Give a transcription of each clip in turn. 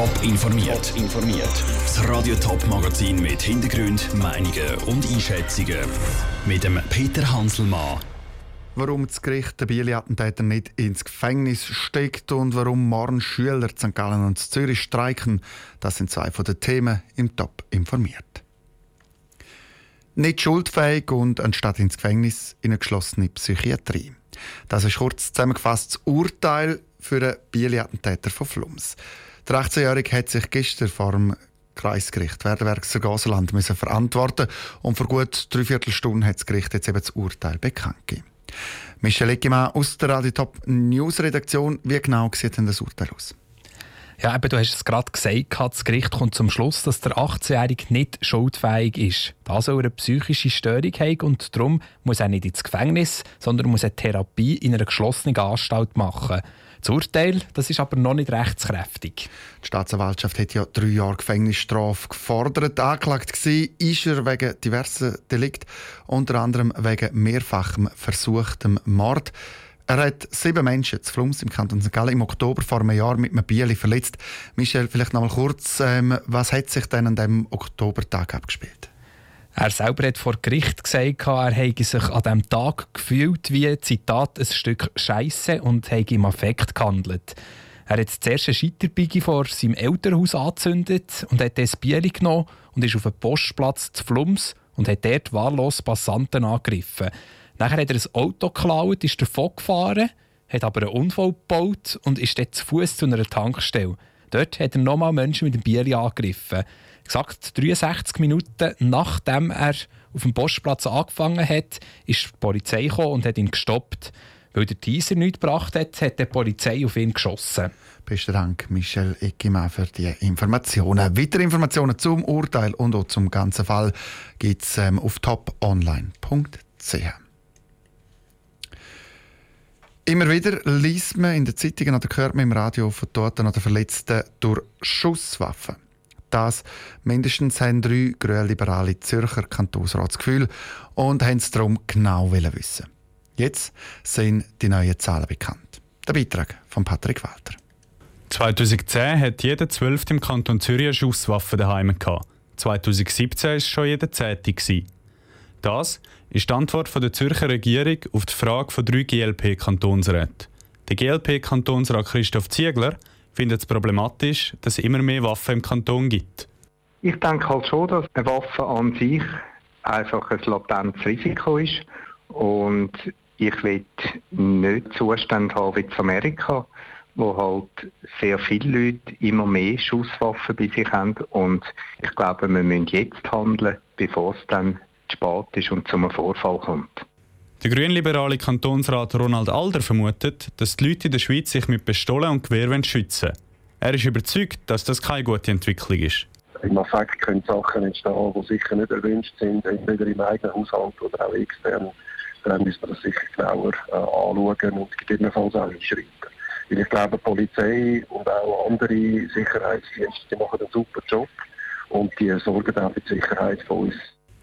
Top informiert. Das Radio Top Magazin mit Hintergründen, Meinungen und Einschätzungen mit dem Peter Hanselmann. Warum das Gericht den Bieli-Attentäter nicht ins Gefängnis steckt und warum morgen Schüler in St. Gallen und Zürich streiken, das sind zwei von den Themen im Top informiert. Nicht schuldfähig und anstatt ins Gefängnis in eine geschlossene Psychiatrie. Das ist kurz zusammengefasst das Urteil für den Bieli-Attentäter von Flums. Der 18-Jährige hat sich gestern vor dem Kreisgericht Werdenberg-Sarganserland verantworten und vor gut 3/4 Stunde hat das Gericht jetzt eben das Urteil bekannt gegeben. Michel Eggimann aus der Radio Top News Redaktion. Wie genau sieht denn das Urteil aus? Ja, eben, du hast es gerade gesagt, das Gericht kommt zum Schluss, dass der 18-Jährige nicht schuldfähig ist. Da soll er eine psychische Störung haben und darum muss er nicht ins Gefängnis, sondern muss eine Therapie in einer geschlossenen Anstalt machen. Das Urteil, das ist aber noch nicht rechtskräftig. Die Staatsanwaltschaft hat ja 3 Jahre Gefängnisstrafe gefordert. Angeklagt war er wegen diverser Delikte, unter anderem wegen mehrfachem versuchtem Mord. Er hat 7 Menschen zu Flums im Kanton St. Gallen im Oktober vor einem Jahr mit einem Bieli verletzt. Michel, vielleicht noch mal kurz, was hat sich denn an diesem Oktobertag abgespielt? Er selber hat vor Gericht gesagt, er habe sich an diesem Tag gefühlt wie, Zitat, ein Stück Scheisse und habe im Affekt gehandelt. Er hat zuerst eine Scheiterbeige vor seinem Elternhaus angezündet und hat das Bieli genommen und ist auf einen Postplatz zu Flums und hat dort wahllos Passanten angegriffen. Nachher hat er ein Auto geklaut, ist davon gefahren, hat aber einen Unfall gebaut und ist dann zu Fuss zu einer Tankstelle. Dort hat er nochmal Menschen mit dem Bieli angegriffen. Exakt 63 Minuten nachdem er auf dem Postplatz angefangen hat, ist die Polizei gekommen und hat ihn gestoppt. Weil der Teaser nichts gebracht hat, hat die Polizei auf ihn geschossen. Besten Dank, Michel Eggimann, für die Informationen. Weitere Informationen zum Urteil und auch zum ganzen Fall gibt es auf toponline.ch. Immer wieder liest man in den Zeitungen oder hört man im Radio von Toten oder Verletzten durch Schusswaffen. Das mindestens haben 3 grünliberale Zürcher Kantonsräte das Gefühl und haben es darum genau wissen. Jetzt sind die neuen Zahlen bekannt. Der Beitrag von Patrick Walter. 2010 hat jeder 12. im Kanton Zürich eine Schusswaffe daheim gehabt. 2017 war es schon jeder 10. Das ist die Antwort der Zürcher Regierung auf die Frage von 3 GLP-Kantonsräten. Der GLP-Kantonsrat Christoph Ziegler findet es problematisch, dass es immer mehr Waffen im Kanton gibt. Ich denke halt schon, dass eine Waffe an sich einfach ein latentes Risiko ist. Und ich will nicht Zustände haben wie in Amerika, wo halt sehr viele Leute immer mehr Schusswaffen bei sich haben. Und ich glaube, wir müssen jetzt handeln, bevor es dann spät ist und zu einem Vorfall kommt. Der grünliberale Kantonsrat Ronald Alder vermutet, dass die Leute in der Schweiz sich mit Pistolen und Gewehr schützen wollen. Er ist überzeugt, dass das keine gute Entwicklung ist. Im Affekt können Sachen entstehen, die sicher nicht erwünscht sind, entweder im eigenen Haushalt oder auch extern. Dann müssen wir das sicher genauer anschauen und gegebenenfalls auch einschreiten. Weil ich glaube, die Polizei und auch andere Sicherheitsdienste, die machen einen super Job und die sorgen auch für die Sicherheit von uns.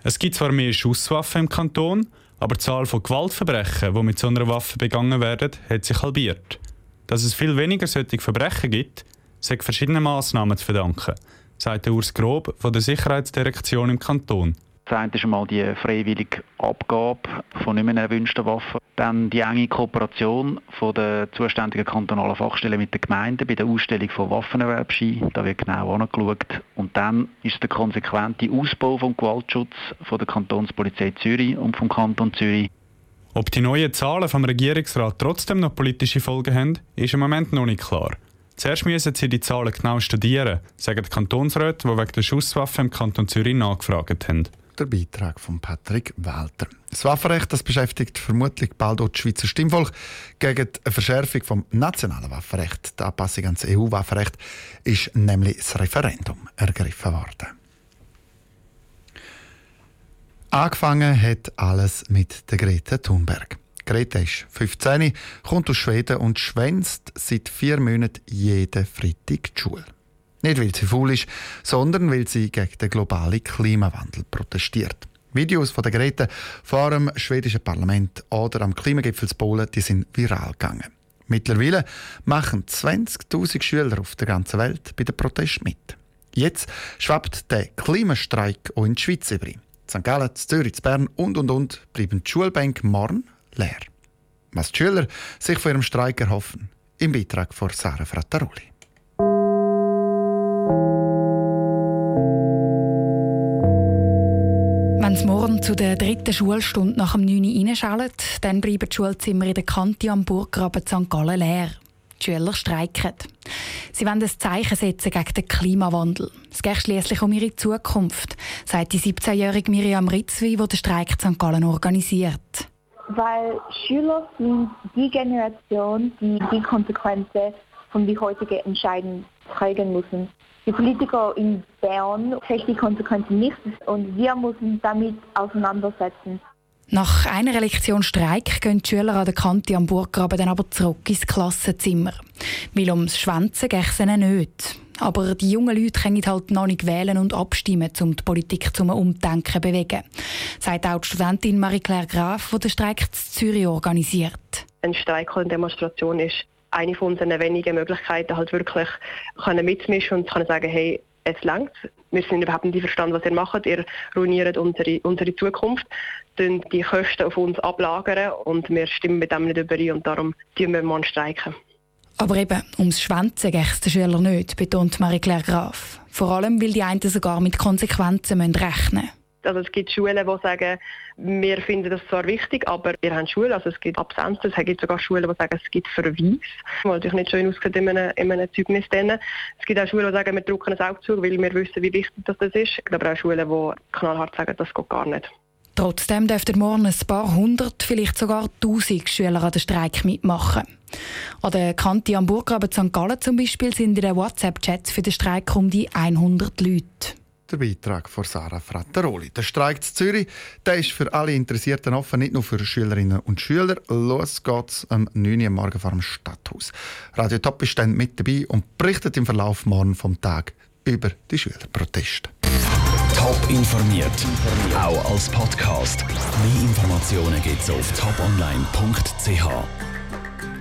Es gibt zwar mehr Schusswaffen im Kanton, aber die Zahl von Gewaltverbrechen, die mit so einer Waffe begangen werden, hat sich halbiert. Dass es viel weniger solche Verbrechen gibt, sei verschiedenen Massnahmen zu verdanken, sagt Urs Grob von der Sicherheitsdirektion im Kanton. Das eine ist einmal die freiwillige Abgabe von nicht mehr erwünschten Waffen. Dann die enge Kooperation von der zuständigen kantonalen Fachstelle mit den Gemeinden bei der Ausstellung von Waffenerwerbscheinen. Da wird genau angeschaut. Und dann ist der konsequente Ausbau des Gewaltschutzes von der Kantonspolizei Zürich und vom Kanton Zürich. Ob die neuen Zahlen vom Regierungsrat trotzdem noch politische Folgen haben, ist im Moment noch nicht klar. Zuerst müssen sie die Zahlen genau studieren, sagen die Kantonsräte, die wegen der Schusswaffen im Kanton Zürich nachgefragt haben. Der Beitrag von Patrick Walter. Das Waffenrecht, das beschäftigt vermutlich bald auch das Schweizer Stimmvolk. Gegen eine Verschärfung des nationalen Waffenrechts, die Anpassung ans EU-Waffenrecht, ist nämlich das Referendum ergriffen worden. Angefangen hat alles mit der Greta Thunberg. Greta ist 15, kommt aus Schweden und schwänzt seit 4 Monaten jeden Freitag die Schule. Nicht, weil sie faul ist, sondern weil sie gegen den globalen Klimawandel protestiert. Videos von der Greta vor dem schwedischen Parlament oder am Klimagipfel in Polen, die sind viral gegangen. Mittlerweile machen 20'000 Schüler auf der ganzen Welt bei den Protesten mit. Jetzt schwappt der Klimastreik auch in die Schweiz über. In St. Gallen, Zürich, Bern und bleiben die Schulbänke morgen leer. Was die Schüler sich von ihrem Streik erhoffen, im Beitrag von Sarah Frattaroli. Wenn es morgen zu der dritten Schulstunde nach dem 9 Uhr reinschallt, dann bleiben die Schulzimmer in der Kanti am Burggraben St. Gallen leer. Die Schüler streiken. Sie wollen ein Zeichen setzen gegen den Klimawandel. Es geht schliesslich um ihre Zukunft, sagt die 17-jährige Miriam Ritzwi, die den Streik in St. Gallen organisiert. Weil Schüler sind die Generation, die Konsequenzen von der heutigen Entscheidung tragen müssen. Die Politiker in Bern sehen die Konsequenzen nicht und wir müssen damit auseinandersetzen. Nach einer Lektion Streik gehen die Schüler an der Kanti am Burggraben dann aber zurück ins Klassenzimmer. Weil ums Schwänzen geht es ihnen nicht. Aber die jungen Leute können halt noch nicht wählen und abstimmen, um die Politik zum Umdenken zu bewegen. Sagt auch die Studentin Marie-Claire Graf, die den Streik in Zürich organisiert. Ein Streik oder eine Demonstration ist eine von unseren wenigen Möglichkeiten, halt wirklich mitzumischen und zu sagen, hey, es langt. Wir sind überhaupt nicht verstanden, was ihr macht. Ihr ruiniert unsere Zukunft, die Kosten auf uns ablagern und wir stimmen mit dem nicht überein und darum tun wir mal streiken. Aber eben, ums Schwänzen geht es den Schülern nicht, betont Marie-Claire Graf. Vor allem, weil die einen sogar mit Konsequenzen rechnen müssen. Also es gibt Schulen, die sagen, wir finden das zwar wichtig, aber wir haben Schulen, also es gibt Absenzen, es gibt sogar Schulen, die sagen, es gibt Verweis, weil natürlich nicht schön aussieht in einem Zeugnis. Es gibt auch Schulen, die sagen, wir drücken ein Auge zu, weil wir wissen, wie wichtig das ist. Aber auch Schulen, die knallhart sagen, das geht gar nicht. Trotzdem dürften morgen ein paar hundert, vielleicht sogar 1000 Schüler an den Streik mitmachen. An der Kanti am Burggraben St. Gallen zum Beispiel sind in den WhatsApp-Chats für den Streik um die 100 Leute. Der Beitrag von Sarah Frattaroli. Der Streik in Zürich, der ist für alle Interessierten offen, nicht nur für Schülerinnen und Schüler. Los geht's am 9 Uhr morgen vor dem Stadthaus. Radio Top ist dann mit dabei und berichtet im Verlauf morgen vom Tag über die Schülerproteste. Top informiert, auch als Podcast. Mehr Informationen gibt's auf toponline.ch.